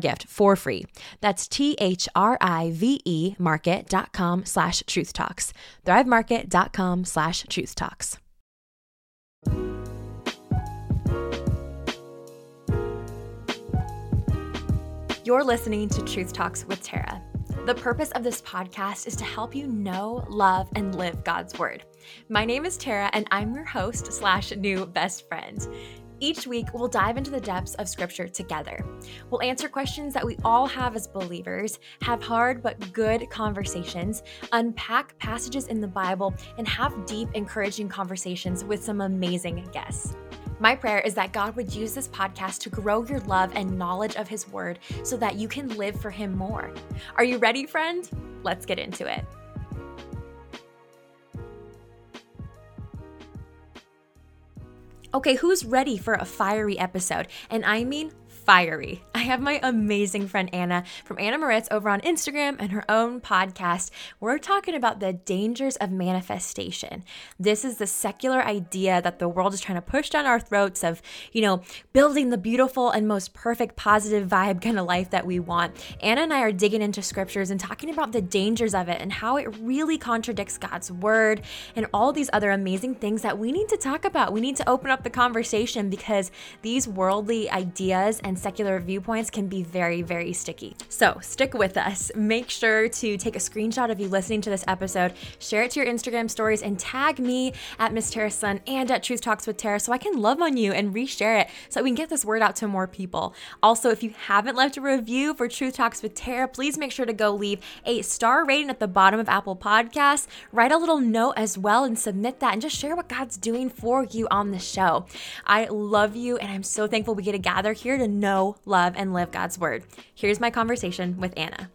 gift for free. That's thrivemarket.com/truthtalks. thrivemarket.com/truthtalks. You're listening to Truth Talks with Tara. The purpose of this podcast is to help you know, love, and live God's Word. My name is Tara, and I'm your host / new best friend. Each week, we'll dive into the depths of Scripture together. We'll answer questions that we all have as believers, have hard but good conversations, unpack passages in the Bible, and have deep, encouraging conversations with some amazing guests. My prayer is that God would use this podcast to grow your love and knowledge of His Word so that you can live for Him more. Are you ready, friend? Let's get into it. Okay, who's ready for a fiery episode? And I mean fiery. I have my amazing friend Anna from Anna Moritz over on Instagram and her own podcast. We're talking about the dangers of manifestation. This is the secular idea that the world is trying to push down our throats of, building the beautiful and most perfect positive vibe kind of life that we want. Anna and I are digging into scriptures and talking about the dangers of it and how it really contradicts God's word and all these other amazing things that we need to talk about. We need to open up the conversation because these worldly ideas and secular viewpoints can be very, very sticky. So stick with us. Make sure to take a screenshot of you listening to this episode, share it to your Instagram stories, and tag me at Miss Tara Sun and at Truth Talks with Tara so I can love on you and reshare it so we can get this word out to more people. Also, if you haven't left a review for Truth Talks with Tara, please make sure to go leave a star rating at the bottom of Apple Podcasts. Write a little note as well and submit that and just share what God's doing for you on the show. I love you and I'm so thankful we get to gather here to know, love, and live God's word. Here's my conversation with Anna.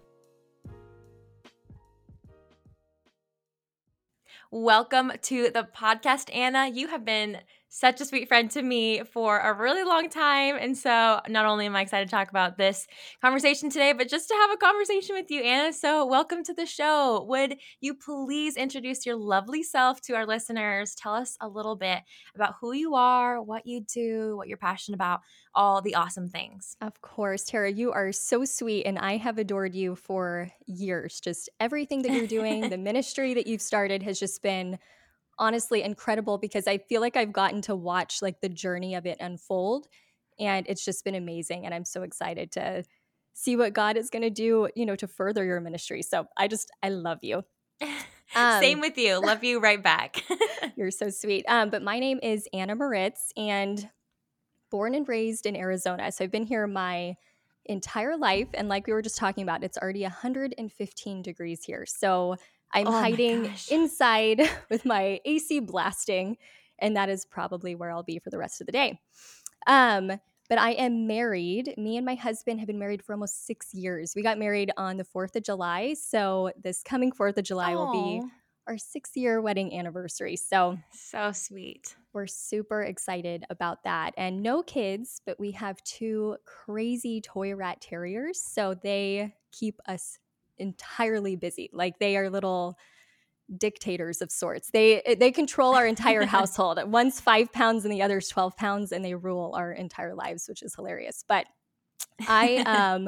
Welcome to the podcast, Anna. You have been such a sweet friend to me for a really long time. And so not only am I excited to talk about this conversation today, but just to have a conversation with you, Anna. So welcome to the show. Would you please introduce your lovely self to our listeners? Tell us a little bit about who you are, what you do, what you're passionate about, all the awesome things. Of course, Tara, you are so sweet. And I have adored you for years. Just everything that you're doing, the ministry that you've started has just been honestly incredible because I feel like I've gotten to watch the journey of it unfold, and it's just been amazing. And I'm so excited to see what God is going to do, to further your ministry. So I love you. Same with you. Love you right back. You're so sweet. But my name is Anna Moritz, and born and raised in Arizona. So I've been here my entire life. And like we were just talking about, it's already 115 degrees here. So I'm hiding inside with my AC blasting, and that is probably where I'll be for the rest of the day. But I am married. Me and my husband have been married for almost 6 years. We got married on the 4th of July, so this coming 4th of July will be our 6-year wedding anniversary. So sweet. We're super excited about that. And no kids, but we have 2 crazy toy rat terriers, so they keep us entirely busy. They are little dictators of sorts. They control our entire household. One's 5 pounds and the other's 12 pounds, and they rule our entire lives, which is hilarious. But I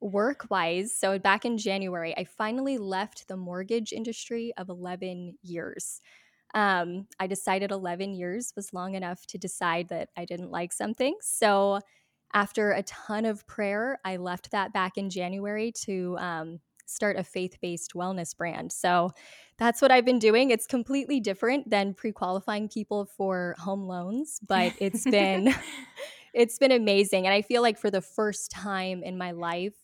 work-wise, so back in January, I finally left the mortgage industry of 11 years. I decided 11 years was long enough to decide that I didn't like something. So after a ton of prayer, I left that back in January to start a faith-based wellness brand. So that's what I've been doing. It's completely different than pre-qualifying people for home loans, but it's been it's been amazing. And I feel like for the first time in my life,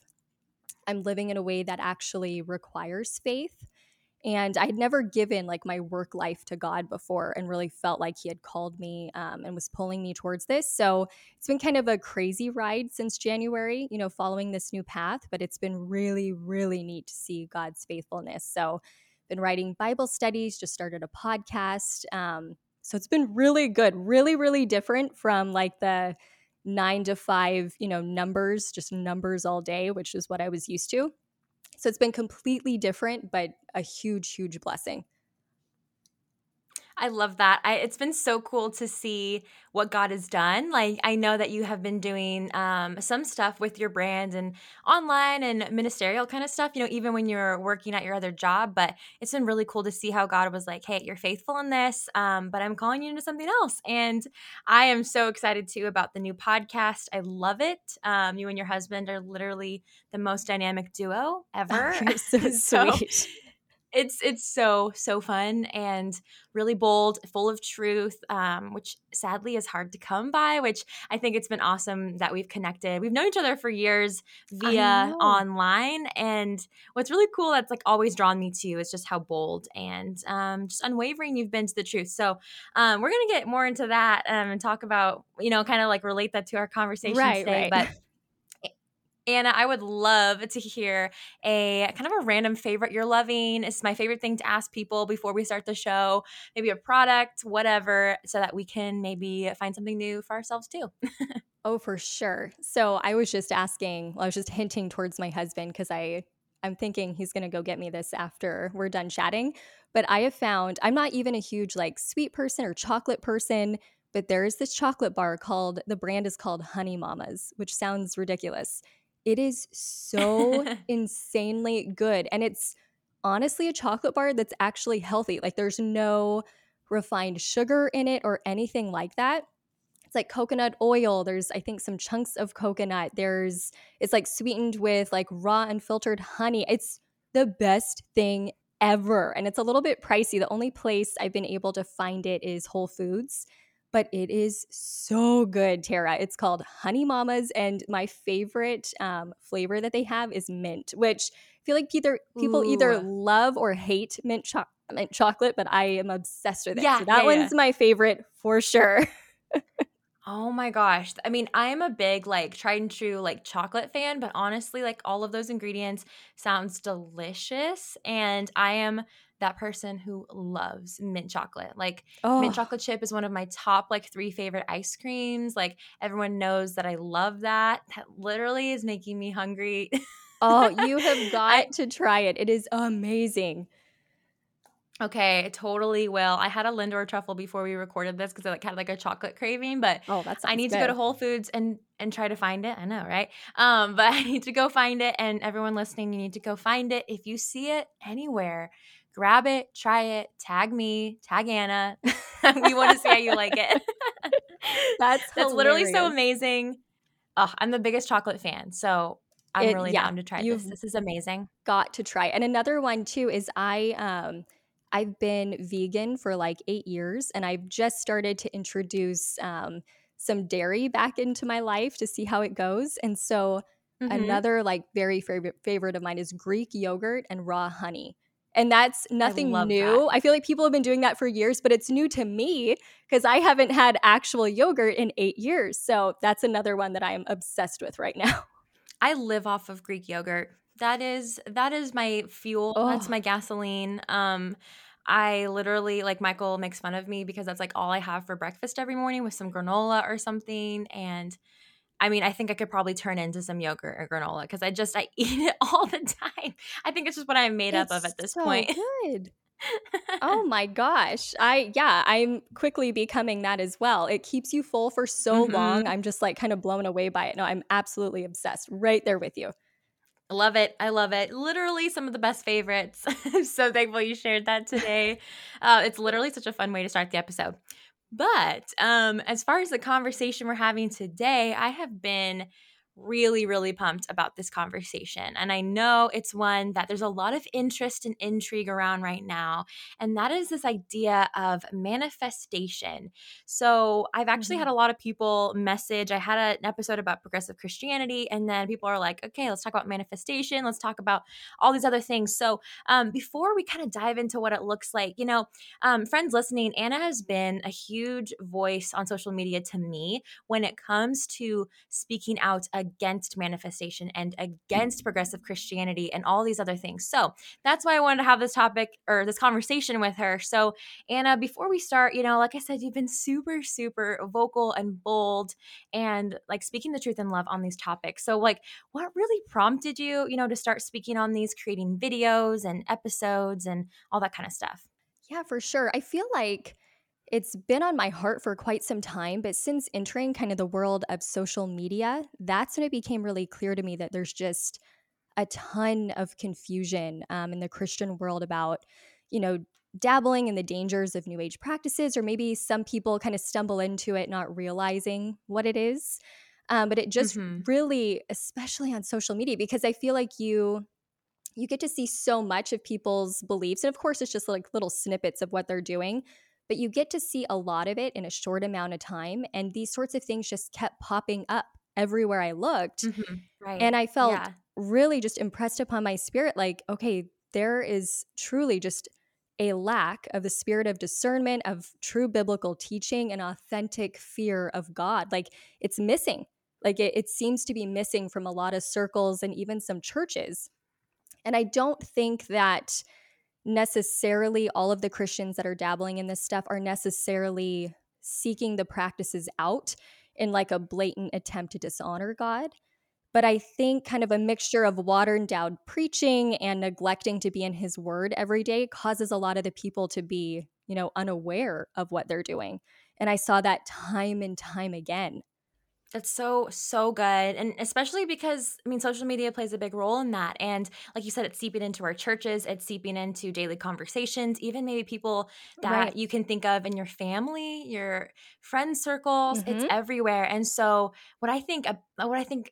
I'm living in a way that actually requires faith. And I'd never given like my work life to God before and really felt like he had called me and was pulling me towards this. So it's been kind of a crazy ride since January, you know, following this new path, but it's been really, really neat to see God's faithfulness. So I've been writing Bible studies, just started a podcast. So it's been really good, really, really different from like the 9 to 5, you know, numbers, just numbers all day, which is what I was used to. So it's been completely different, but a huge, huge blessing. I love that. It's been so cool to see what God has done. Like, I know that you have been doing some stuff with your brand and online and ministerial kind of stuff, you know, even when you're working at your other job. But it's been really cool to see how God was like, hey, you're faithful in this, but I'm calling you into something else. And I am so excited, too, about the new podcast. I love it. You and your husband are literally the most dynamic duo ever. Oh, you're so sweet. It's so fun and really bold, full of truth, which sadly is hard to come by, which I think it's been awesome that we've connected. We've known each other for years via online. And what's really cool that's like always drawn me to you is just how bold and just unwavering you've been to the truth. So we're going to get more into that and talk about, you know, kind of like relate that to our conversation today. Right. But Anna, I would love to hear a kind of a random favorite you're loving. It's my favorite thing to ask people before we start the show, maybe a product, whatever, so that we can maybe find something new for ourselves too. Oh, for sure. So I was just hinting towards my husband because I'm thinking he's going to go get me this after we're done chatting. But I have found I'm not even a huge like sweet person or chocolate person, but there is this chocolate bar called, the brand is called Honey Mama's, which sounds ridiculous. It is so insanely good. And it's honestly a chocolate bar that's actually healthy. Like there's no refined sugar in it or anything like that. It's like coconut oil. There's, I think, some chunks of coconut. It's like sweetened with like raw unfiltered honey. It's the best thing ever. And it's a little bit pricey. The only place I've been able to find it is Whole Foods. But it is so good, Tara. It's called Honey Mama's, and my favorite flavor that they have is mint, which I feel like people either love or hate mint chocolate, but I am obsessed with it. Yeah, so that one's my favorite for sure. Oh my gosh. I mean, I am a big like tried and true like chocolate fan, but honestly, like all of those ingredients sounds delicious, and I am – that person who loves mint chocolate. Like mint chocolate chip is one of my top like 3 favorite ice creams. Like everyone knows that I love that. That literally is making me hungry. Oh, you have got to try it. It is amazing. Okay, totally will. I had a Lindor truffle before we recorded this because I like had like a chocolate craving, but I need to go to Whole Foods and try to find it. I know, right? But I need to go find it, and everyone listening, you need to go find it. If you see it anywhere, grab it, try it, tag me, tag Anna. We want to see how you like it. That's literally so amazing. Oh, I'm the biggest chocolate fan, so I'm really down to try this. This is amazing. Got to try. And another one too is I've been vegan for like 8 years, and I've just started to introduce some dairy back into my life to see how it goes. And so another like very favorite of mine is Greek yogurt and raw honey. And that's nothing new. I feel like people have been doing that for years, but it's new to me because I haven't had actual yogurt in 8 years. So that's another one that I am obsessed with right now. I live off of Greek yogurt. That is my fuel. Oh. That's my gasoline. I literally, like Michael makes fun of me because that's like all I have for breakfast every morning with some granola or something. And I mean, I think I could probably turn into some yogurt or granola because I eat it all the time. I think it's just what I'm made up of at this point. It's so good. Oh my gosh. I'm quickly becoming that as well. It keeps you full for so long. I'm just like kind of blown away by it. No, I'm absolutely obsessed. Right there with you. Love it. I love it. Literally some of the best favorites. I'm so thankful you shared that today. It's literally such a fun way to start the episode. But as far as the conversation we're having today, I have been really, really pumped about this conversation. And I know it's one that there's a lot of interest and intrigue around right now. And that is this idea of manifestation. So I've actually had a lot of people message. I had an episode about progressive Christianity, and then people are like, okay, let's talk about manifestation. Let's talk about all these other things. So before we kind of dive into what it looks like, friends listening, Anna has been a huge voice on social media to me when it comes to speaking out against manifestation and against progressive Christianity and all these other things. So that's why I wanted to have this topic or this conversation with her. So Anna, before we start, like I said, you've been super, super vocal and bold and like speaking the truth in love on these topics. So like what really prompted you, to start speaking on these, creating videos and episodes and all that kind of stuff? Yeah, for sure. I feel like it's been on my heart for quite some time, but since entering kind of the world of social media, that's when it became really clear to me that there's just a ton of confusion in the Christian world about, dabbling in the dangers of New Age practices, or maybe some people kind of stumble into it not realizing what it is. But it just really, especially on social media, because I feel like you get to see so much of people's beliefs. And of course, it's just like little snippets of what they're doing. But you get to see a lot of it in a short amount of time. And these sorts of things just kept popping up everywhere I looked. Right. And I felt really just impressed upon my spirit, like, okay, there is truly just a lack of the spirit of discernment, of true biblical teaching, and authentic fear of God. Like it's missing. Like it seems to be missing from a lot of circles and even some churches. And I don't think that necessarily all of the Christians that are dabbling in this stuff are necessarily seeking the practices out in like a blatant attempt to dishonor God. But I think kind of a mixture of watered-down preaching and neglecting to be in his word every day causes a lot of the people to be, unaware of what they're doing. And I saw that time and time again. That's so, so good. And especially because, social media plays a big role in that. And like you said, it's seeping into our churches. It's seeping into daily conversations, even maybe people that you can think of in your family, your friend circles. It's everywhere. And so what I think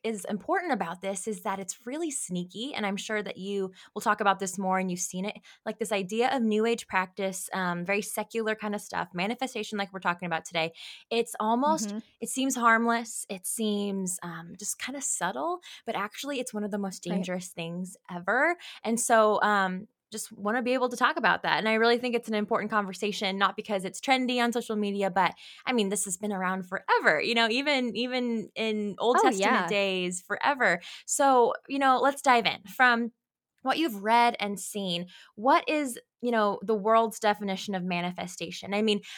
is important about this is that it's really sneaky. And I'm sure that you will talk about this more and you've seen it, like this idea of New Age practice, very secular kind of stuff, manifestation like we're talking about today. It's almost, it seems harmless. It seems just kind of subtle, but actually it's one of the most dangerous things ever. And so just want to be able to talk about that. And I really think it's an important conversation, not because it's trendy on social media, but this has been around forever, even in Old Testament days, forever. So, let's dive in. From what you've read and seen, what is the world's definition of manifestation?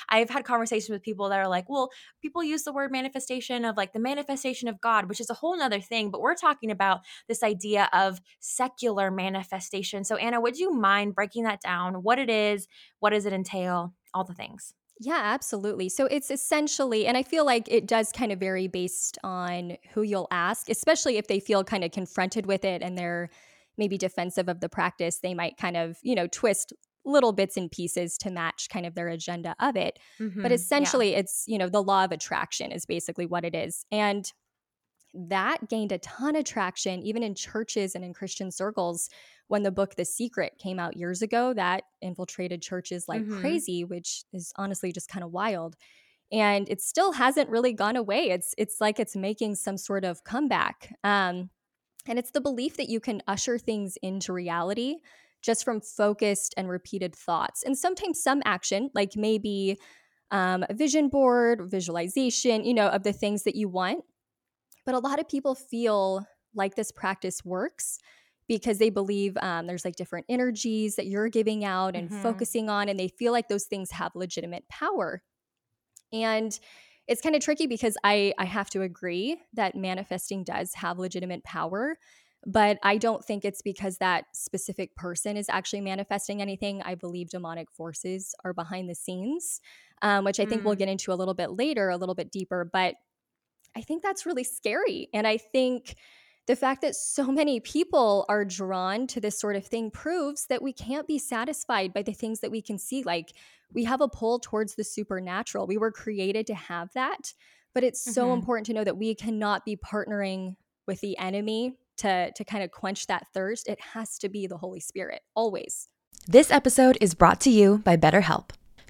I've had conversations with people that are like, well, people use the word manifestation of like the manifestation of God, which is a whole nother thing, but we're talking about this idea of secular manifestation. So Anna, would you mind breaking that down? What it is, what does it entail, all the things? Yeah, absolutely. So it's essentially, and I feel like it does kind of vary based on who you'll ask, especially if they feel kind of confronted with it and they're maybe defensive of the practice, they might kind of, twist little bits and pieces to match kind of their agenda of it. But essentially it's, the law of attraction is basically what it is. And that gained a ton of traction, even in churches and in Christian circles. When the book The Secret came out years ago, that infiltrated churches like crazy, which is honestly just kind of wild. And it still hasn't really gone away. It's like it's making some sort of comeback. And it's the belief that you can usher things into reality just from focused and repeated thoughts. And sometimes some action, like maybe a vision board, visualization, of the things that you want. But a lot of people feel like this practice works because they believe there's like different energies that you're giving out and focusing on, and they feel like those things have legitimate power. And it's kind of tricky because I have to agree that manifesting does have legitimate power. But I don't think it's because that specific person is actually manifesting anything. I believe demonic forces are behind the scenes, which I think we'll get into a little bit later, a little bit deeper. But I think that's really scary. And I think the fact that so many people are drawn to this sort of thing proves that we can't be satisfied by the things that we can see. Like, we have a pull towards the supernatural. We were created to have that. But it's so important to know that we cannot be partnering with the enemy to kind of quench that thirst. It has to be the Holy Spirit, always. This episode is brought to you by BetterHelp.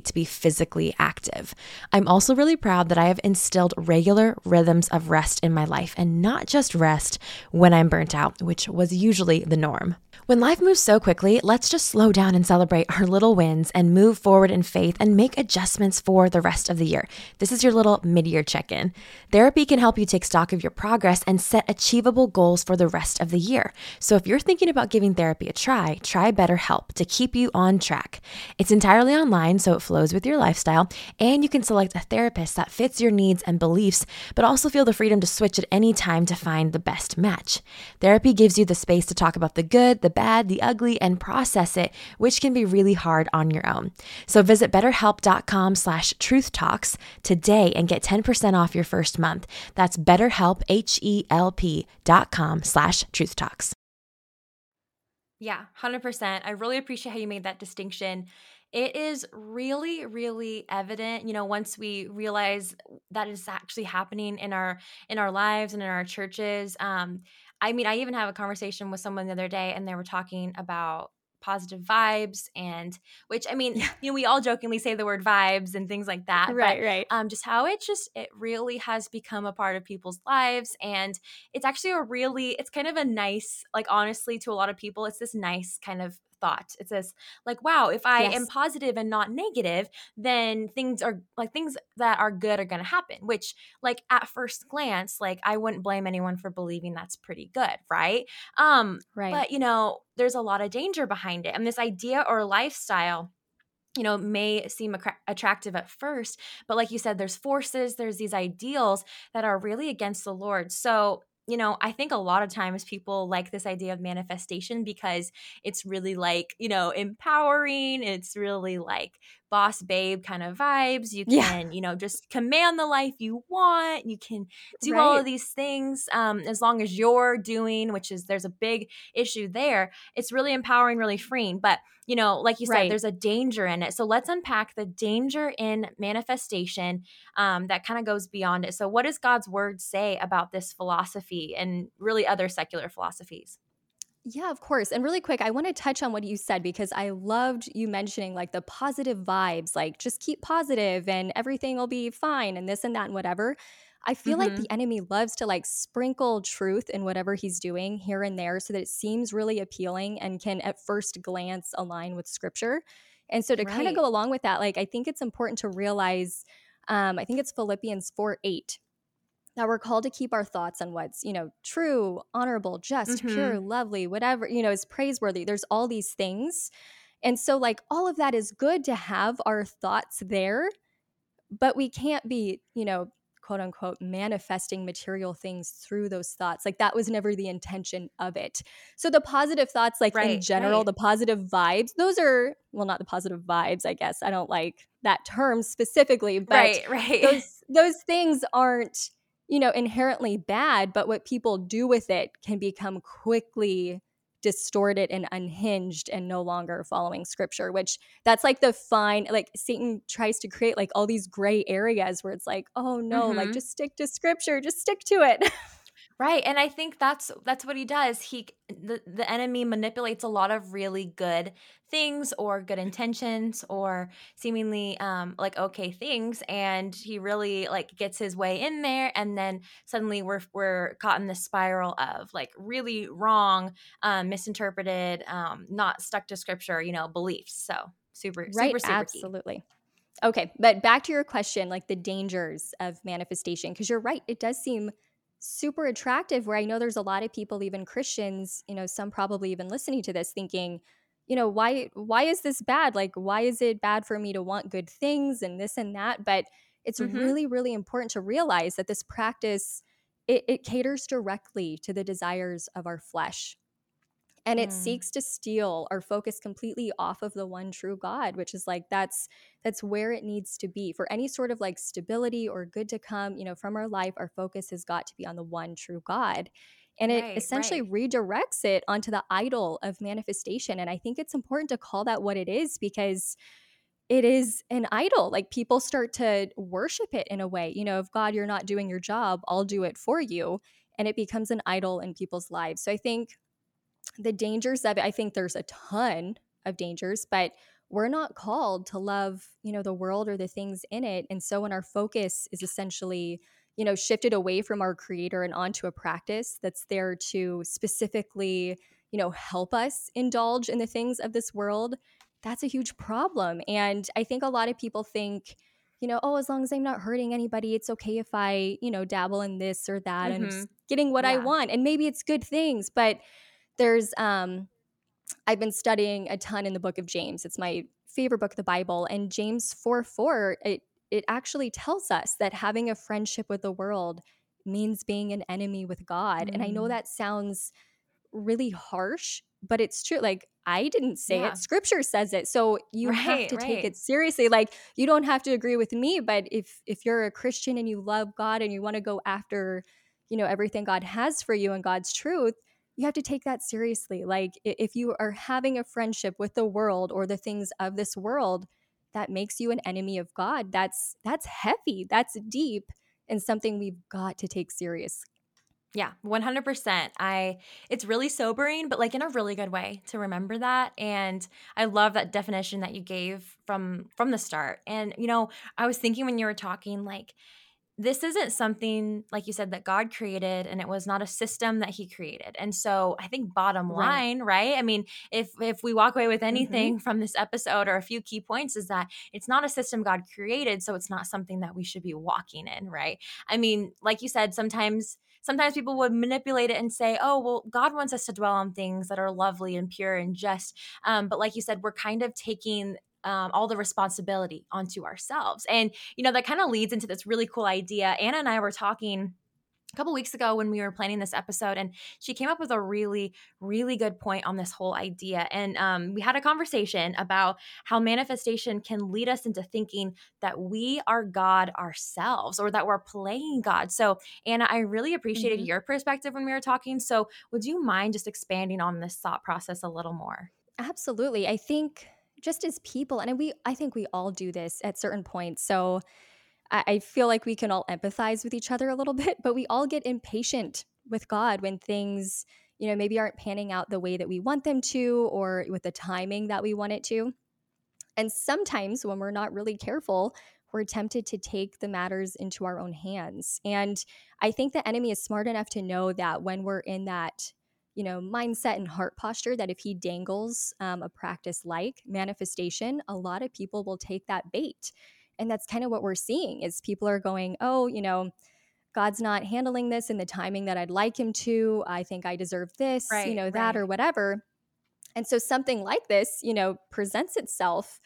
to be physically active. I'm also really proud that I have instilled regular rhythms of rest in my life, and not just rest when I'm burnt out, which was usually the norm. When life moves so quickly, let's just slow down and celebrate our little wins and move forward in faith and make adjustments for the rest of the year. This is your little mid-year check-in. Therapy can help you take stock of your progress and set achievable goals for the rest of the year. So if you're thinking about giving therapy a try, try BetterHelp to keep you on track. It's entirely online, so it flows with your lifestyle, and you can select a therapist that fits your needs and beliefs, but also feel the freedom to switch at any time to find the best match. Therapy gives you the space to talk about the good, the bad, the ugly, and process it, which can be really hard on your own. So visit betterhelp.com/truthtalks today and get 10% off your first month. That's BetterHelp, HELP.com/truthtalks. Yeah, 100%. I really appreciate how you made that distinction. It is really, really evident, you know, once we realize that is actually happening in our lives and in our churches. I mean, I even have a conversation with someone the other day, and they were talking about positive vibes, and which, I mean, you know, we all jokingly say the word vibes and things like that. Right. Just how it really has become a part of people's lives. And it's actually it's kind of a nice, like, honestly, to a lot of people, it's this nice kind of thought. It's this like, wow, if I am positive and not negative, then things that are good are going to happen, which, like, at first glance, like, I wouldn't blame anyone for believing that's pretty good. Right. But, you know, there's a lot of danger behind it. And this idea or lifestyle, you know, may seem attractive at first, but like you said, there's forces, there's these ideals that are really against the Lord. So, you know, I think a lot of times people like this idea of manifestation because it's really, like, you know, empowering. It's really like boss babe kind of vibes. You can, you know, just command the life you want. You can do all of these things as long as you're doing, which is, there's a big issue there. It's really empowering, really freeing. But, you know, like you said, there's a danger in it. So let's unpack the danger in manifestation that kind of goes beyond it. So what does God's word say about this philosophy and really other secular philosophies? Yeah, of course. And really quick, I want to touch on what you said, because I loved you mentioning, like, the positive vibes, like, just keep positive and everything will be fine and this and that and whatever. I feel like the enemy loves to, like, sprinkle truth in whatever he's doing here and there so that it seems really appealing and can at first glance align with scripture. And so to kind of go along with that, like, I think it's important to realize, I think it's Philippians 4:8, that we're called to keep our thoughts on what's, you know, true, honorable, just, pure, lovely, whatever, you know, is praiseworthy. There's all these things. And so, like, all of that is good to have our thoughts there, but we can't be, you know, quote unquote, manifesting material things through those thoughts. Like, that was never the intention of it. So the positive thoughts, like, in general, the positive vibes, those are, well, not the positive vibes, I guess. I don't like that term specifically, but those things aren't, you know, inherently bad, but what people do with it can become quickly distorted and unhinged and no longer following scripture, which that's like the fine, like, Satan tries to create, like, all these gray areas where it's like, oh no, like, just stick to scripture, just stick to it. Right. And I think that's what he does. The enemy manipulates a lot of really good things or good intentions or seemingly okay things, and he really gets his way in there, and then suddenly we're caught in this spiral of really wrong, misinterpreted, not stuck to scripture, beliefs. So super absolutely key. Okay, but back to your question, the dangers of manifestation, because you're right, it does seem super attractive, where I know there's a lot of people, even Christians, some probably even listening to this thinking, why is this bad? Why is it bad for me to want good things and this and that? But it's really, really important to realize that this practice, it caters directly to the desires of our flesh. And it seeks to steal our focus completely off of the one true God, which is that's where it needs to be. For any sort of stability or good to come, from our life, our focus has got to be on the one true God. And it essentially redirects it onto the idol of manifestation. And I think it's important to call that what it is, because it is an idol. People start to worship it in a way, if God, you're not doing your job, I'll do it for you. And it becomes an idol in people's lives. So I think the dangers of it, I think there's a ton of dangers, but we're not called to love, the world or the things in it. And so when our focus is essentially, shifted away from our Creator and onto a practice that's there to specifically, help us indulge in the things of this world, that's a huge problem. And I think a lot of people think, as long as I'm not hurting anybody, it's okay if I, dabble in this or that and I'm getting what I want. And maybe it's good things, but there's I've been studying a ton in the book of James. It's my favorite book of the Bible. And James 4:4, it actually tells us that having a friendship with the world means being an enemy with God. And I know that sounds really harsh, but it's true. I didn't say it. Scripture says it. So you have to take it seriously. You don't have to agree with me, but if you're a Christian and you love God and you want to go after, everything God has for you and God's truth, you have to take that seriously. If you are having a friendship with the world or the things of this world, that makes you an enemy of God. That's heavy. That's deep, and something we've got to take seriously. Yeah, 100%. It's really sobering, but in a really good way to remember that. And I love that definition that you gave from the start. And I was thinking when you were talking, this isn't something, like you said, that God created, and it was not a system that he created. And so I think bottom line, right? I mean, if we walk away with anything from this episode, or a few key points, is that it's not a system God created, so it's not something that we should be walking in, right? I mean, like you said, sometimes people would manipulate it and say, oh, well, God wants us to dwell on things that are lovely and pure and just. But like you said, we're kind of taking all the responsibility onto ourselves. And, that kind of leads into this really cool idea. Anna and I were talking a couple weeks ago when we were planning this episode, and she came up with a really, really good point on this whole idea. And we had a conversation about how manifestation can lead us into thinking that we are God ourselves, or that we're playing God. So Anna, I really appreciated your perspective when we were talking. So would you mind just expanding on this thought process a little more? Absolutely. I think just as people, and I think we all do this at certain points. So I feel like we can all empathize with each other a little bit, but we all get impatient with God when things, maybe aren't panning out the way that we want them to, or with the timing that we want it to. And sometimes when we're not really careful, we're tempted to take the matters into our own hands. And I think the enemy is smart enough to know that when we're in that mindset and heart posture, that if he dangles a practice like manifestation, a lot of people will take that bait. And that's kind of what we're seeing, is people are going, oh, God's not handling this in the timing that I'd like him to. I think I deserve this, that or whatever. And so something like this, presents itself,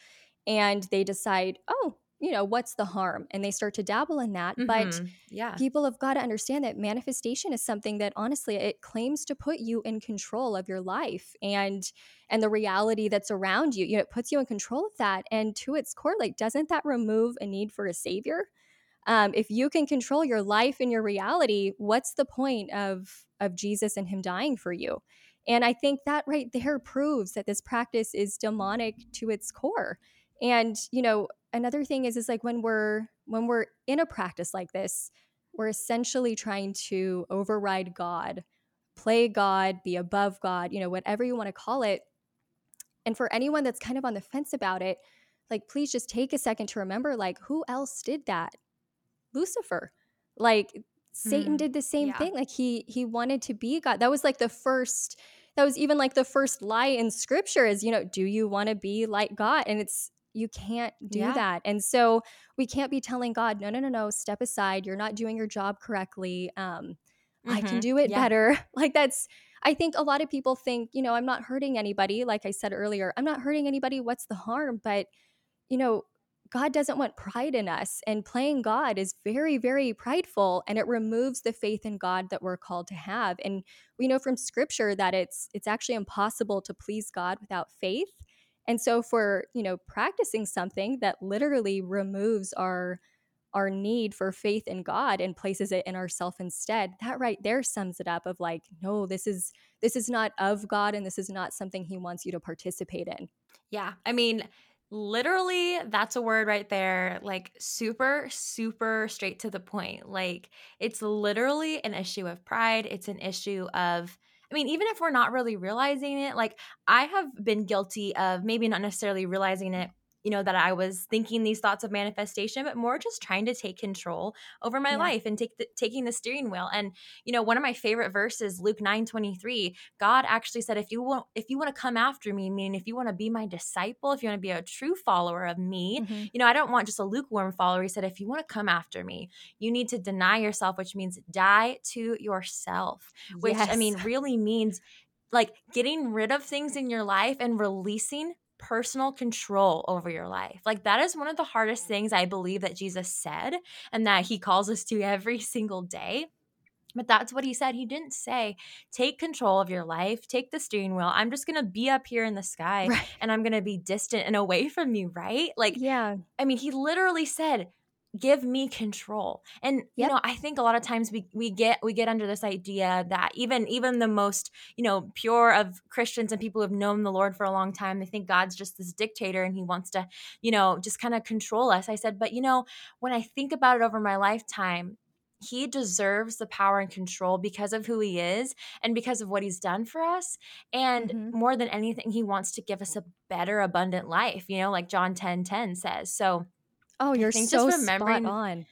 and they decide, oh, what's the harm? And they start to dabble in that. But people have got to understand that manifestation is something that, honestly, it claims to put you in control of your life and the reality that's around you. It puts you in control of that. And to its core, doesn't that remove a need for a savior? If you can control your life and your reality, what's the point of Jesus and him dying for you? And I think that right there proves that this practice is demonic to its core. And, another thing is when we're in a practice like this, we're essentially trying to override God, play God, be above God, you know, whatever you want to call it. And for anyone that's kind of on the fence about it, like, please just take a second to remember, like, who else did that? Lucifer. Like, Satan did the same thing. Like, he wanted to be God. That was like the first, that was even like the first lie in scripture is, you know, do you want to be like God? And it's, you can't do that. And so we can't be telling God, no, step aside. You're not doing your job correctly. I can do it better. Like, that's, I think a lot of people think, you know, I'm not hurting anybody. Like I said earlier, I'm not hurting anybody. What's the harm? But, you know, God doesn't want pride in us, and playing God is very, very prideful, and it removes the faith in God that we're called to have. And we know from scripture that it's actually impossible to please God without faith. And so for, you know, practicing something that literally removes our need for faith in God and places it in ourself instead, that right there sums it up of like, no, this is not of God, and this is not something he wants you to participate in. Yeah. I mean, literally, that's a word right there, like super, super straight to the point. Like, it's literally an issue of pride. It's an issue of, I mean, even if we're not really realizing it, like I have been guilty of maybe not necessarily realizing it, you know, that I was thinking these thoughts of manifestation, but more just trying to take control over my life and taking the steering wheel. And, you know, one of my favorite verses, Luke 9:23, God actually said, if you want to come after me, meaning if you want to be my disciple, if you want to be a true follower of me, you know, I don't want just a lukewarm follower. He said, if you want to come after me, you need to deny yourself, which means die to yourself, which I mean, really means like getting rid of things in your life and releasing personal control over your life. Like, that is one of the hardest things I believe that Jesus said and that he calls us to every single day. But that's what he said. He didn't say, take control of your life, take the steering wheel. I'm just going to be up here in the sky and I'm going to be distant and away from you, right? Like, I mean, he literally said, give me control. And, you know, I think a lot of times we get under this idea that even the most, you know, pure of Christians and people who have known the Lord for a long time, they think God's just this dictator and he wants to, you know, just kind of control us. I said, but, you know, when I think about it over my lifetime, he deserves the power and control because of who he is and because of what he's done for us. And more than anything, he wants to give us a better, abundant life, you know, like John 10:10 says. So, oh, you're so spot on.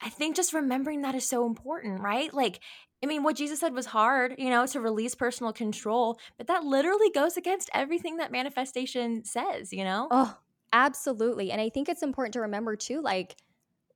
I think just remembering that is so important, right? Like, I mean, what Jesus said was hard, you know, to release personal control, but that literally goes against everything that manifestation says, you know? Oh, absolutely. And I think it's important to remember too, like,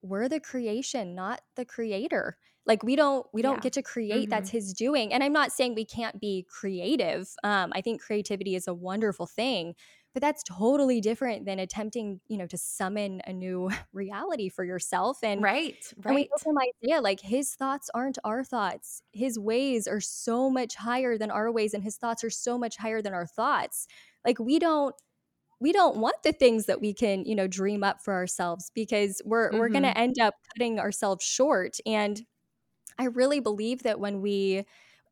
we're the creation, not the creator. Like, we don't get to create. That's his doing. And I'm not saying we can't be creative. I think creativity is a wonderful thing. But that's totally different than attempting, you know, to summon a new reality for yourself. And and we go from Isaiah, like, his thoughts aren't our thoughts. His ways are so much higher than our ways, and his thoughts are so much higher than our thoughts. Like, we don't want the things that we can, you know, dream up for ourselves, because we're going to end up cutting ourselves short. And I really believe that when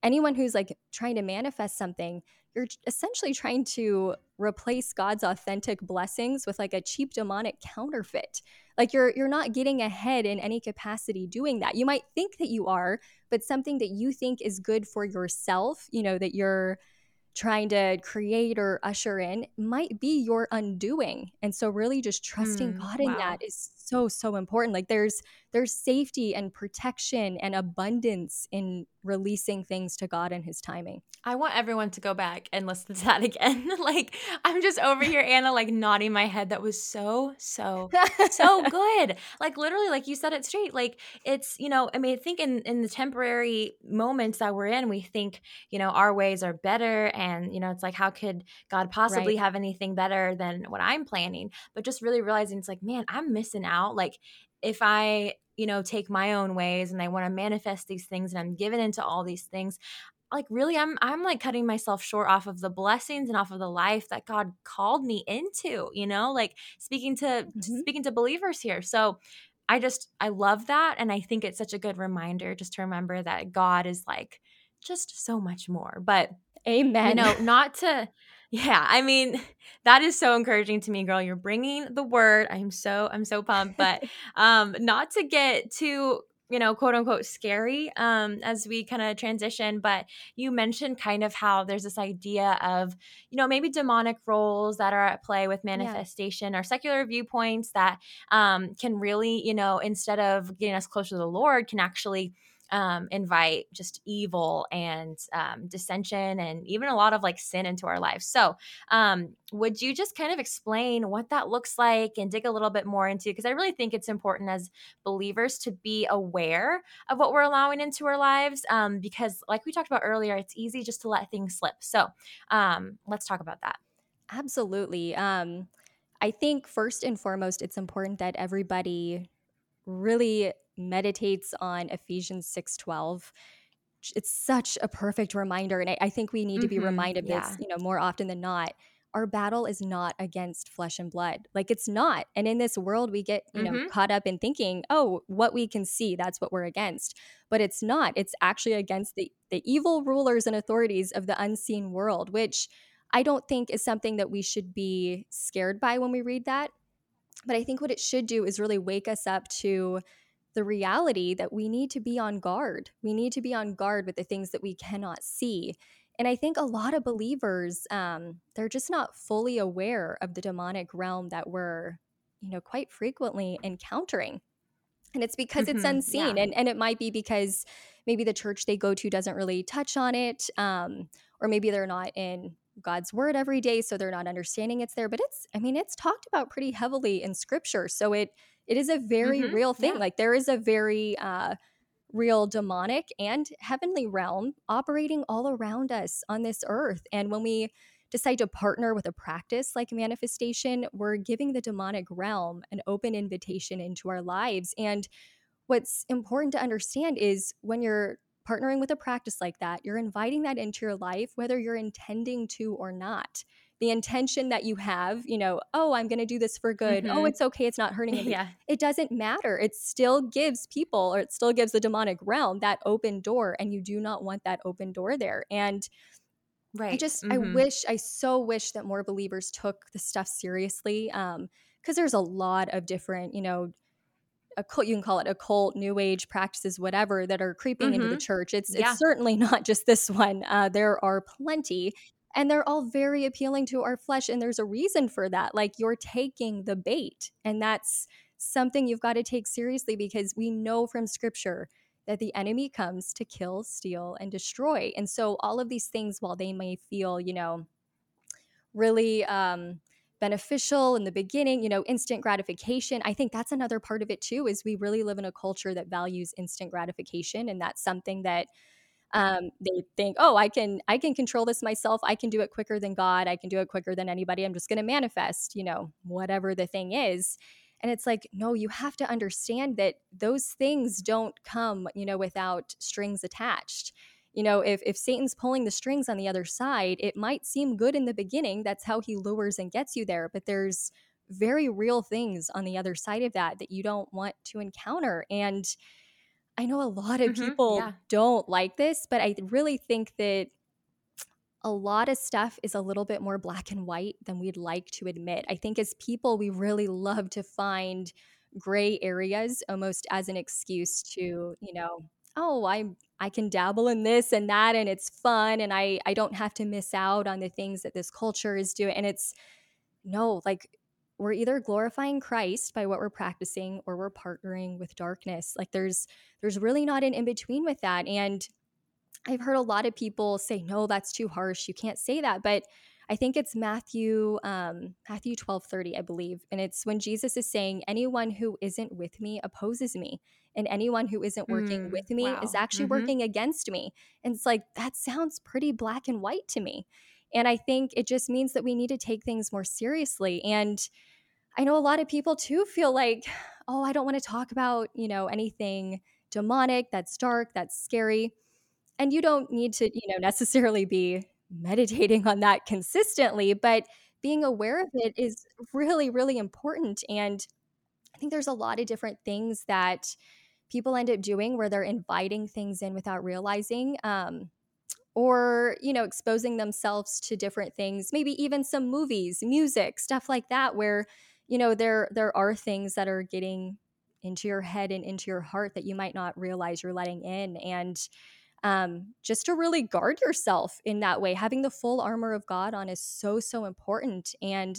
anyone who's like trying to manifest something, you're essentially trying to replace God's authentic blessings with like a cheap demonic counterfeit. Like, you're not getting ahead in any capacity doing that. You might think that you are, but something that you think is good for yourself, you know, that you're trying to create or usher in, might be your undoing. And so really just trusting God in that is so, so important. Like, there's safety and protection and abundance in releasing things to God and his timing. I want everyone to go back and listen to that again. Like, I'm just over here, Anna, like nodding my head. That was so, so, so good. Like, literally, like you said it straight. Like, it's, you know, I mean, I think in the temporary moments that we're in, we think, you know, our ways are better. And, you know, it's like, how could God possibly have anything better than what I'm planning? But just really realizing it's like, man, I'm missing out. Like, if I, you know, take my own ways and I want to manifest these things and I'm given into all these things, like, really, I'm like cutting myself short off of the blessings and off of the life that God called me into, you know, like speaking to believers here. So I love that. And I think it's such a good reminder just to remember that God is like just so much more, but amen. You know, I mean, that is so encouraging to me, girl. You're bringing the word. I'm so pumped, but not to get too you know, quote unquote scary as we kind of transition. But you mentioned kind of how there's this idea of, you know, maybe demonic roles that are at play with manifestation or secular viewpoints that can really, you know, instead of getting us closer to the Lord, can actually invite just evil and dissension and even a lot of like sin into our lives. So would you just kind of explain what that looks like and dig a little bit more into, because I really think it's important as believers to be aware of what we're allowing into our lives, because like we talked about earlier, it's easy just to let things slip. So let's talk about that. Absolutely. I think first and foremost, it's important that everybody really meditates on Ephesians 6:12. It's such a perfect reminder. And I think we need to be reminded this, you know, more often than not. Our battle is not against flesh and blood. Like, it's not. And in this world, we get, you know, caught up in thinking, oh, what we can see, that's what we're against. But it's not. It's actually against the evil rulers and authorities of the unseen world, which I don't think is something that we should be scared by when we read that. But I think what it should do is really wake us up to the reality that we need to be on guard. We need to be on guard with the things that we cannot see. And I think a lot of believers, they're just not fully aware of the demonic realm that we're, you know, quite frequently encountering. And it's because it's unseen. Yeah. And it might be because maybe the church they go to doesn't really touch on it, or maybe they're not in God's word every day, so they're not understanding it's there. But it's, I mean, it's talked about pretty heavily in scripture. So it is a very real thing. Yeah. Like, there is a very real demonic and heavenly realm operating all around us on this earth. And when we decide to partner with a practice like manifestation, we're giving the demonic realm an open invitation into our lives. And what's important to understand is when you're partnering with a practice like that, you're inviting that into your life, whether you're intending to or not. The intention that you have, you know, oh, I'm going to do this for good. Oh, it's okay. It's not hurting anybody. Yeah. It doesn't matter. It still gives people, or it still gives the demonic realm that open door, and you do not want that open door there. And I so wish that more believers took the stuff seriously, because there's a lot of different, you know, occult, you can call it occult, new age practices, whatever, that are creeping into the church. It's certainly not just this one. There are plenty. And they're all very appealing to our flesh. And there's a reason for that. Like, you're taking the bait. And that's something you've got to take seriously, because we know from scripture that the enemy comes to kill, steal, and destroy. And so all of these things, while they may feel, you know, really beneficial in the beginning, you know, instant gratification, I think that's another part of it too, is we really live in a culture that values instant gratification. And that's something that they think, oh, I can control this myself. I can do it quicker than God. I can do it quicker than anybody. I'm just going to manifest, you know, whatever the thing is. And it's like, no, you have to understand that those things don't come, you know, without strings attached. You know, if Satan's pulling the strings on the other side, it might seem good in the beginning. That's how he lures and gets you there. But there's very real things on the other side of that that you don't want to encounter. And I know a lot of people don't like this, but I really think that a lot of stuff is a little bit more black and white than we'd like to admit. I think as people, we really love to find gray areas almost as an excuse to, you know, oh, I can dabble in this and that, and it's fun, and I don't have to miss out on the things that this culture is doing. And it's, no, like, we're either glorifying Christ by what we're practicing, or we're partnering with darkness. Like, there's really not an in-between with that. And I've heard a lot of people say, no, that's too harsh, you can't say that. But I think it's Matthew 12:30, I believe. And it's when Jesus is saying, anyone who isn't with me opposes me, and anyone who isn't working with me is actually working against me. And it's like, that sounds pretty black and white to me. And I think it just means that we need to take things more seriously. And I know a lot of people too feel like, oh, I don't want to talk about, you know, anything demonic, that's dark, that's scary. And you don't need to, you know, necessarily be meditating on that consistently, but being aware of it is really, really important. And I think there's a lot of different things that people end up doing where they're inviting things in without realizing, or, you know, exposing themselves to different things, maybe even some movies, music, stuff like that, where, you know, there are things that are getting into your head and into your heart that you might not realize you're letting in. And just to really guard yourself in that way. Having the full armor of God on is so, so important. And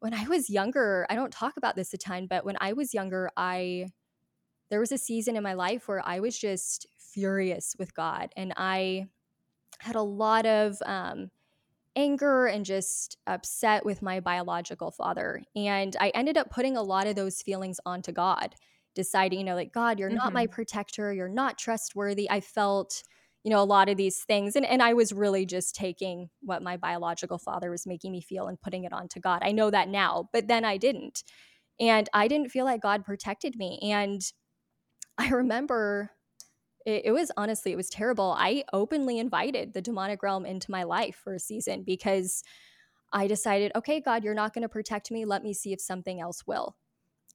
when I was younger, I don't talk about this a ton, but when I was younger, there was a season in my life where I was just furious with God. And I had a lot of anger and just upset with my biological father. And I ended up putting a lot of those feelings onto God, deciding, God, you're not my protector. You're not trustworthy. I felt, a lot of these things. And I was really just taking what my biological father was making me feel and putting it onto God. I know that now, but then I didn't. And I didn't feel like God protected me. And I remember it was terrible. I openly invited the demonic realm into my life for a season because I decided, okay, God, you're not going to protect me. Let me see if something else will.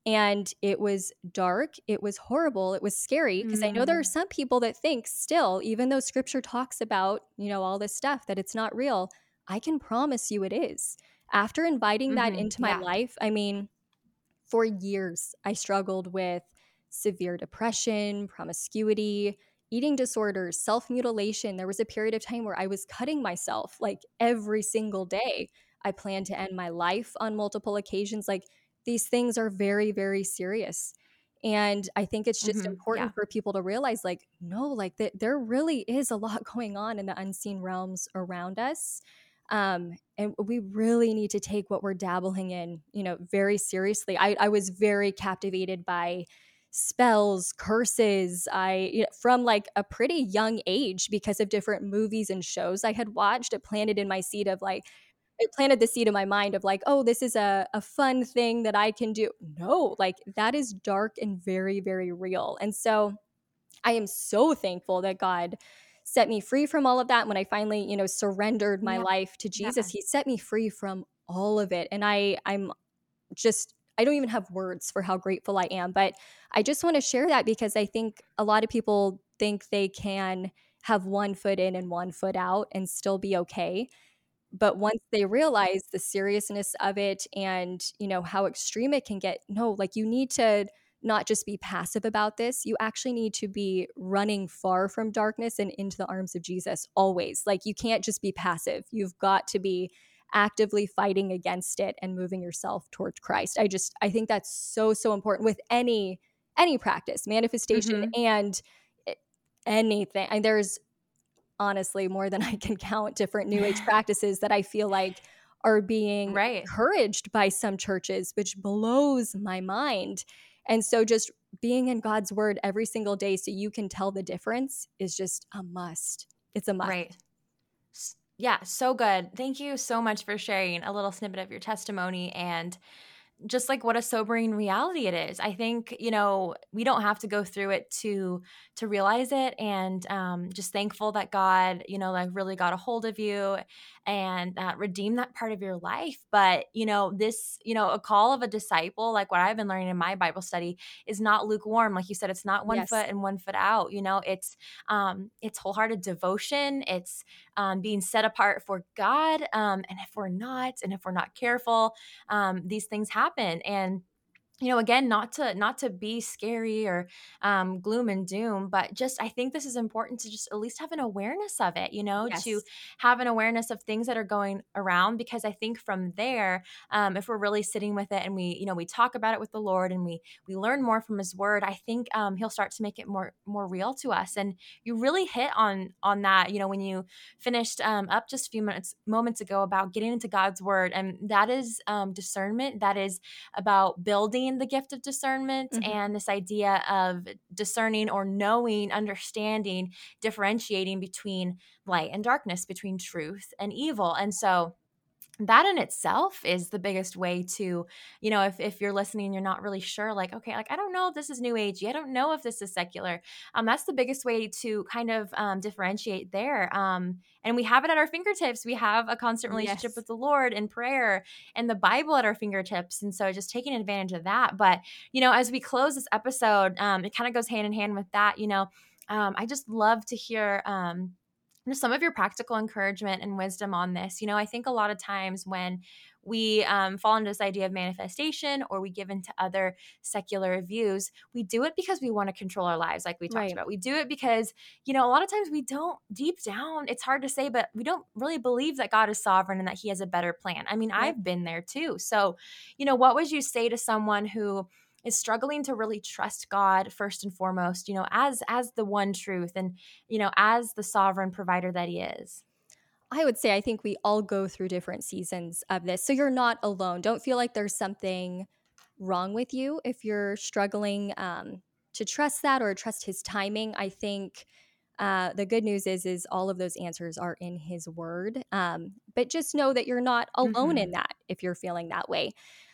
And it was dark. It was horrible. It was scary because I know there are some people that think still, even though scripture talks about, all this stuff, that it's not real. I can promise you it is. After inviting that into my life, for years, I struggled with severe depression, promiscuity, eating disorders, self-mutilation. There was a period of time where I was cutting myself like every single day. I planned to end my life on multiple occasions. These things are very, very serious. And I think it's just important for people to realize there really is a lot going on in the unseen realms around us. And we really need to take what we're dabbling in, very seriously. I was very captivated by spells, curses, from a pretty young age because of different movies and shows I had watched. It planted the seed in my mind of this is a fun thing that I can do. No, that is dark and very, very real. And so I am so thankful that God set me free from all of that. When I finally, surrendered my life to Jesus, He set me free from all of it. And I don't even have words for how grateful I am. But I just want to share that because I think a lot of people think they can have one foot in and one foot out and still be okay. But once they realize the seriousness of it and, how extreme it can get, you need to not just be passive about this. You actually need to be running far from darkness and into the arms of Jesus always. You can't just be passive. You've got to be actively fighting against it and moving yourself towards Christ. I think that's so, so important with any practice, manifestation and anything. And there's honestly more than I can count different New Age practices that I feel like are being encouraged by some churches, which blows my mind. And so just being in God's word every single day so you can tell the difference is just a must. It's a must. Right. Yeah, so good. Thank you so much for sharing a little snippet of your testimony and just what a sobering reality it is. I think, we don't have to go through it to realize it, and just thankful that God, really got a hold of you and redeemed that part of your life. But, this, a call of a disciple, what I've been learning in my Bible study, is not lukewarm. Like you said, it's not one foot in, one foot out. It's wholehearted devotion. It's being set apart for God. And if we're not, careful, these things happen. And again, not to be scary or gloom and doom, but just I think this is important to just at least have an awareness of it, to have an awareness of things that are going around, because I think from there, if we're really sitting with it and we, we talk about it with the Lord and we learn more from His Word, I think He'll start to make it more real to us. And you really hit on that, when you finished up just a few moments ago about getting into God's Word, and that is discernment. That is about building the gift of discernment and this idea of discerning or knowing, understanding, differentiating between light and darkness, between truth and evil. And so that in itself is the biggest way to, if you're listening, you're not really sure, I don't know if this is New Agey. I don't know if this is secular. That's the biggest way to kind of differentiate there. And we have it at our fingertips. We have a constant relationship with the Lord and prayer and the Bible at our fingertips. And so just taking advantage of that. But, as we close this episode, it kind of goes hand in hand with that. I just love to hear some of your practical encouragement and wisdom on this. You know, I think a lot of times when we fall into this idea of manifestation, or we give into other secular views, we do it because we want to control our lives, like we talked about. We do it because, you know, a lot of times we don't, deep down, it's hard to say, but we don't really believe that God is sovereign and that he has a better plan. I mean, I've been there too. So, you know, what would you say to someone who is struggling to really trust God first and foremost, you know, as the one truth and, you know, as the sovereign provider that he is? I would say I think we all go through different seasons of this. So you're not alone. Don't feel like there's something wrong with you if you're struggling to trust that or trust his timing. I think the good news is all of those answers are in his word. But just know that you're not alone in that if you're feeling that way.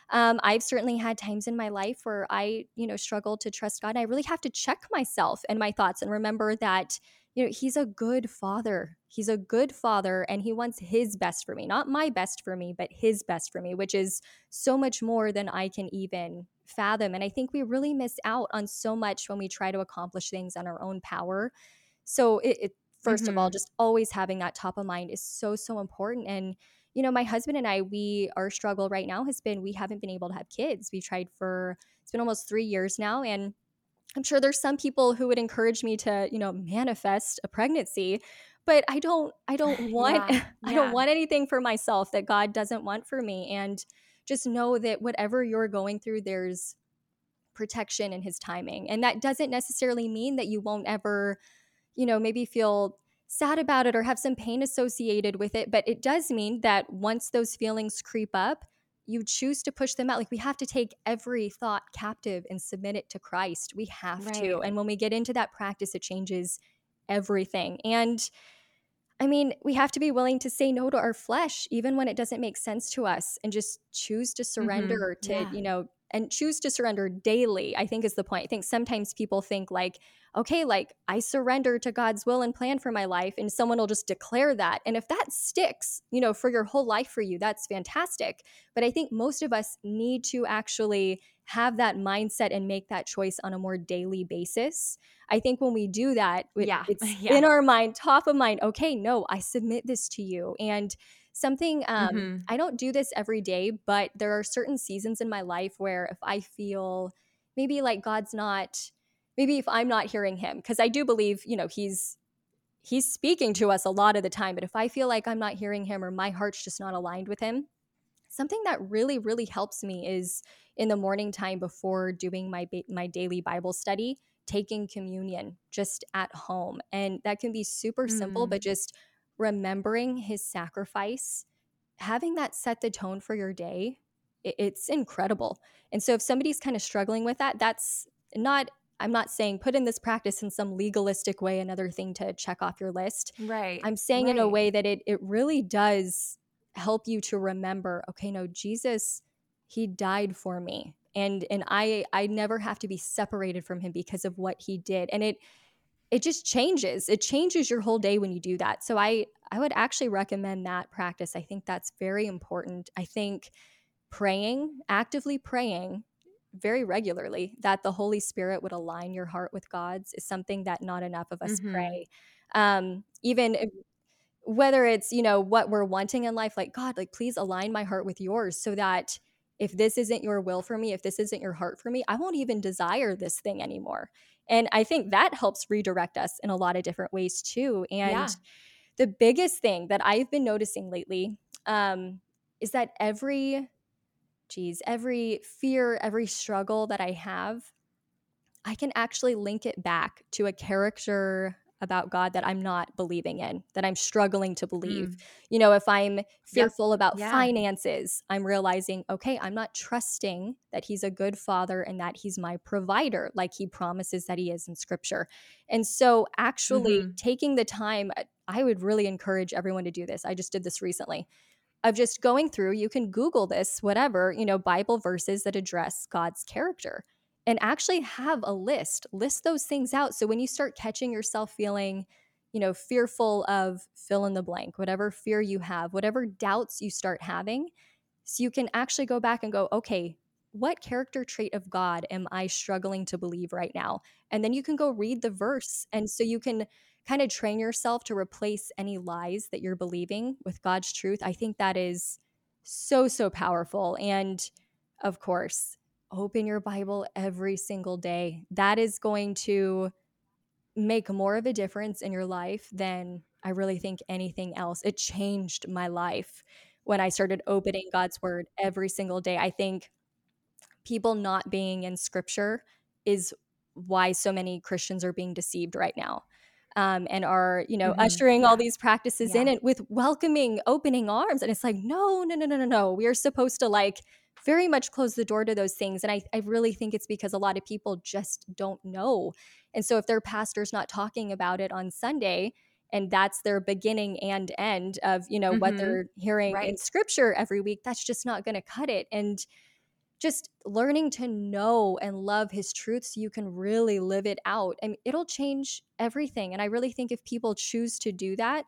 I've certainly had times in my life where I, you know, struggle to trust God. And I really have to check myself and my thoughts and remember that, you know, he's a good father. He's a good father and he wants his best for me, not my best for me, but his best for me, which is so much more than I can even fathom. And I think we really miss out on so much when we try to accomplish things on our own power. So it first of all, just always having that top of mind is so, so important. And you know, my husband and I, our struggle right now has been we haven't been able to have kids. We've tried for, it's been almost 3 years now. And I'm sure there's some people who would encourage me to, you know, manifest a pregnancy, but I don't want, I don't want anything for myself that God doesn't want for me. And just know that whatever you're going through, there's protection in his timing. And that doesn't necessarily mean that you won't ever, you know, maybe feel sad about it or have some pain associated with it. But it does mean that once those feelings creep up, you choose to push them out. Like we have to take every thought captive and submit it to Christ. We have to. And when we get into that practice, it changes everything. And I mean, we have to be willing to say no to our flesh, even when it doesn't make sense to us, and just choose to surrender to, you know, and choose to surrender daily, I think is the point. I think sometimes people think like, okay, like I surrender to God's will and plan for my life, and someone will just declare that. And if that sticks, you know, for your whole life for you, that's fantastic. But I think most of us need to actually have that mindset and make that choice on a more daily basis. I think when we do that, it's in our mind, top of mind, okay, no, I submit this to you. And something, I don't do this every day, but there are certain seasons in my life where if I feel maybe like God's not, maybe if I'm not hearing him, because I do believe, you know, he's speaking to us a lot of the time. But if I feel like I'm not hearing him or my heart's just not aligned with him, something that really, really helps me is in the morning time before doing my daily Bible study, taking communion just at home. And that can be super simple, but just remembering his sacrifice, having that set the tone for your day, it's incredible. And so if somebody's kind of struggling with that, I'm not saying put in this practice in some legalistic way, another thing to check off your list. Right. I'm saying in a way that it really does help you to remember, okay, no, Jesus, he died for me. And I never have to be separated from him because of what he did. And it just changes. It changes your whole day when you do that. So I would actually recommend that practice. I think that's very important. I think actively praying very regularly that the Holy Spirit would align your heart with God's is something that not enough of us pray. Whether it's, you know, what we're wanting in life, like, God, like, please align my heart with yours so that if this isn't your will for me, if this isn't your heart for me, I won't even desire this thing anymore. And I think that helps redirect us in a lot of different ways too. And the biggest thing that I've been noticing lately is that every fear, every struggle that I have, I can actually link it back to a character about God that I'm not believing in, that I'm struggling to believe. You know, if I'm fearful about finances, I'm realizing, okay, I'm not trusting that he's a good father and that he's my provider, like he promises that he is in scripture. And so actually taking the time, I would really encourage everyone to do this. I just did this recently. Of just going through, you can Google this, whatever, you know, Bible verses that address God's character, and actually have a list those things out. So when you start catching yourself feeling, you know, fearful of fill in the blank, whatever fear you have, whatever doubts you start having, so you can actually go back and go, okay, what character trait of God am I struggling to believe right now? And then you can go read the verse. And so you can kind of train yourself to replace any lies that you're believing with God's truth, I think that is so, so powerful. And of course, open your Bible every single day. That is going to make more of a difference in your life than I really think anything else. It changed my life when I started opening God's word every single day. I think people not being in scripture is why so many Christians are being deceived right now, and are, you know, ushering all these practices in it with welcoming, opening arms. And it's like, no. We are supposed to very much close the door to those things. And I really think it's because a lot of people just don't know. And so if their pastor's not talking about it on Sunday, and that's their beginning and end of, what they're hearing in scripture every week, that's just not going to cut it. And just learning to know and love his truth so you can really live it out. And it'll change everything. And I really think if people choose to do that,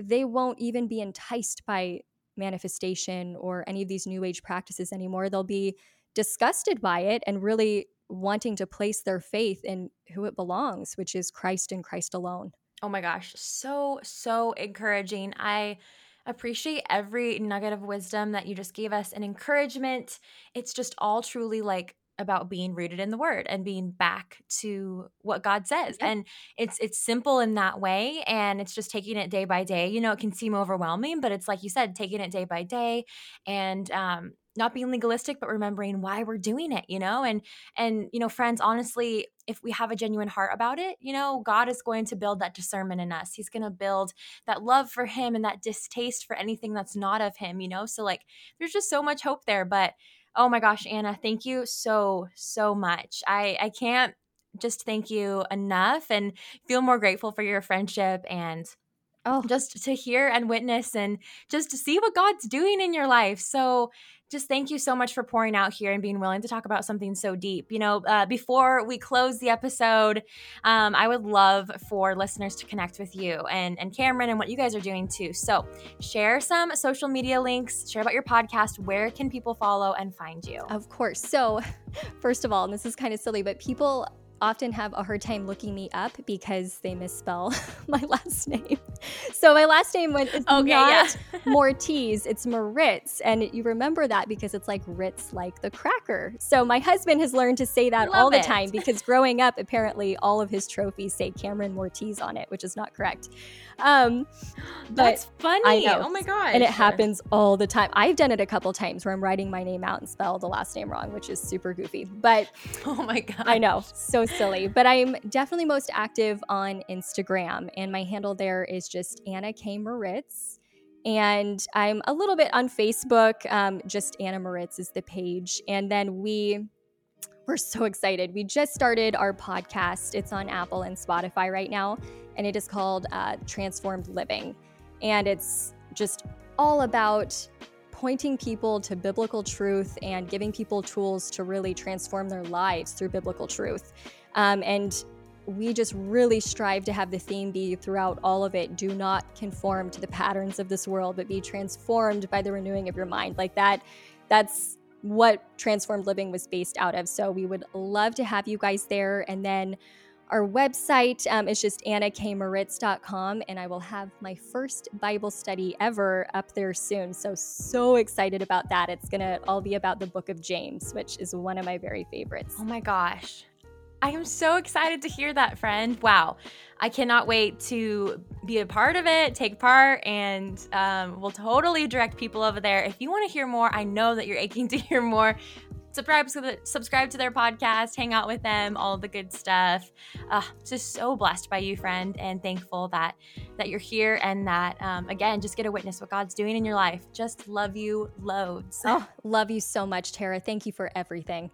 they won't even be enticed by manifestation or any of these new age practices anymore. They'll be disgusted by it and really wanting to place their faith in who it belongs, which is Christ and Christ alone. Oh my gosh. So, so encouraging. I appreciate every nugget of wisdom that you just gave us and encouragement. It's just all truly about being rooted in the word and being back to what God says. Yep. And it's simple in that way. And it's just taking it day by day. It can seem overwhelming, but it's like you said, taking it day by day and, not being legalistic, but remembering why we're doing it, and friends, honestly, if we have a genuine heart about it, God is going to build that discernment in us. He's going to build that love for him and that distaste for anything that's not of him, So there's just so much hope there. But oh my gosh, Anna, thank you so, so much. I can't just thank you enough and feel more grateful for your friendship and just to hear and witness and just to see what God's doing in your life. So just thank you so much for pouring out here and being willing to talk about something so deep. Before we close the episode, I would love for listeners to connect with you and Cameron and what you guys are doing too. So share some social media links, share about your podcast. Where can people follow and find you? Of course. So first of all, and this is kind of silly, but people often have a hard time looking me up because they misspell my last name. So my last name is Moritz, it's Moritz. And you remember that because it's like Ritz, like the cracker. So my husband has learned to say that all the time because growing up, apparently all of his trophies say Cameron Moritz on it, which is not correct. But that's funny. I know. Oh my gosh. And it happens all the time. I've done it a couple times where I'm writing my name out and spell the last name wrong, which is super goofy. But oh my god, I know. So silly. But I'm definitely most active on Instagram, and my handle there is just Anna K. Moritz. And I'm a little bit on Facebook. Just Anna Moritz is the page. And then we're so excited. We just started our podcast. It's on Apple and Spotify right now. And it is called Transformed Living. And it's just all about pointing people to biblical truth and giving people tools to really transform their lives through biblical truth. And we just really strive to have the theme be throughout all of it: do not conform to the patterns of this world, but be transformed by the renewing of your mind. That's what Transformed Living was based out of. So we would love to have you guys there. And then our website is just annakkmoritz.com, and I will have my first Bible study ever up there soon. So excited about that. It's going to all be about the book of James, which is one of my very favorites. Oh my gosh. I am so excited to hear that, friend. Wow. I cannot wait to be a part of it, take part, and we'll totally direct people over there. If you want to hear more, I know that you're aching to hear more. Subscribe to their podcast, hang out with them, all the good stuff. Just so blessed by you, friend, and thankful that you're here and that, again, just get to witness what God's doing in your life. Just love you loads. Oh, love you so much, Tara. Thank you for everything.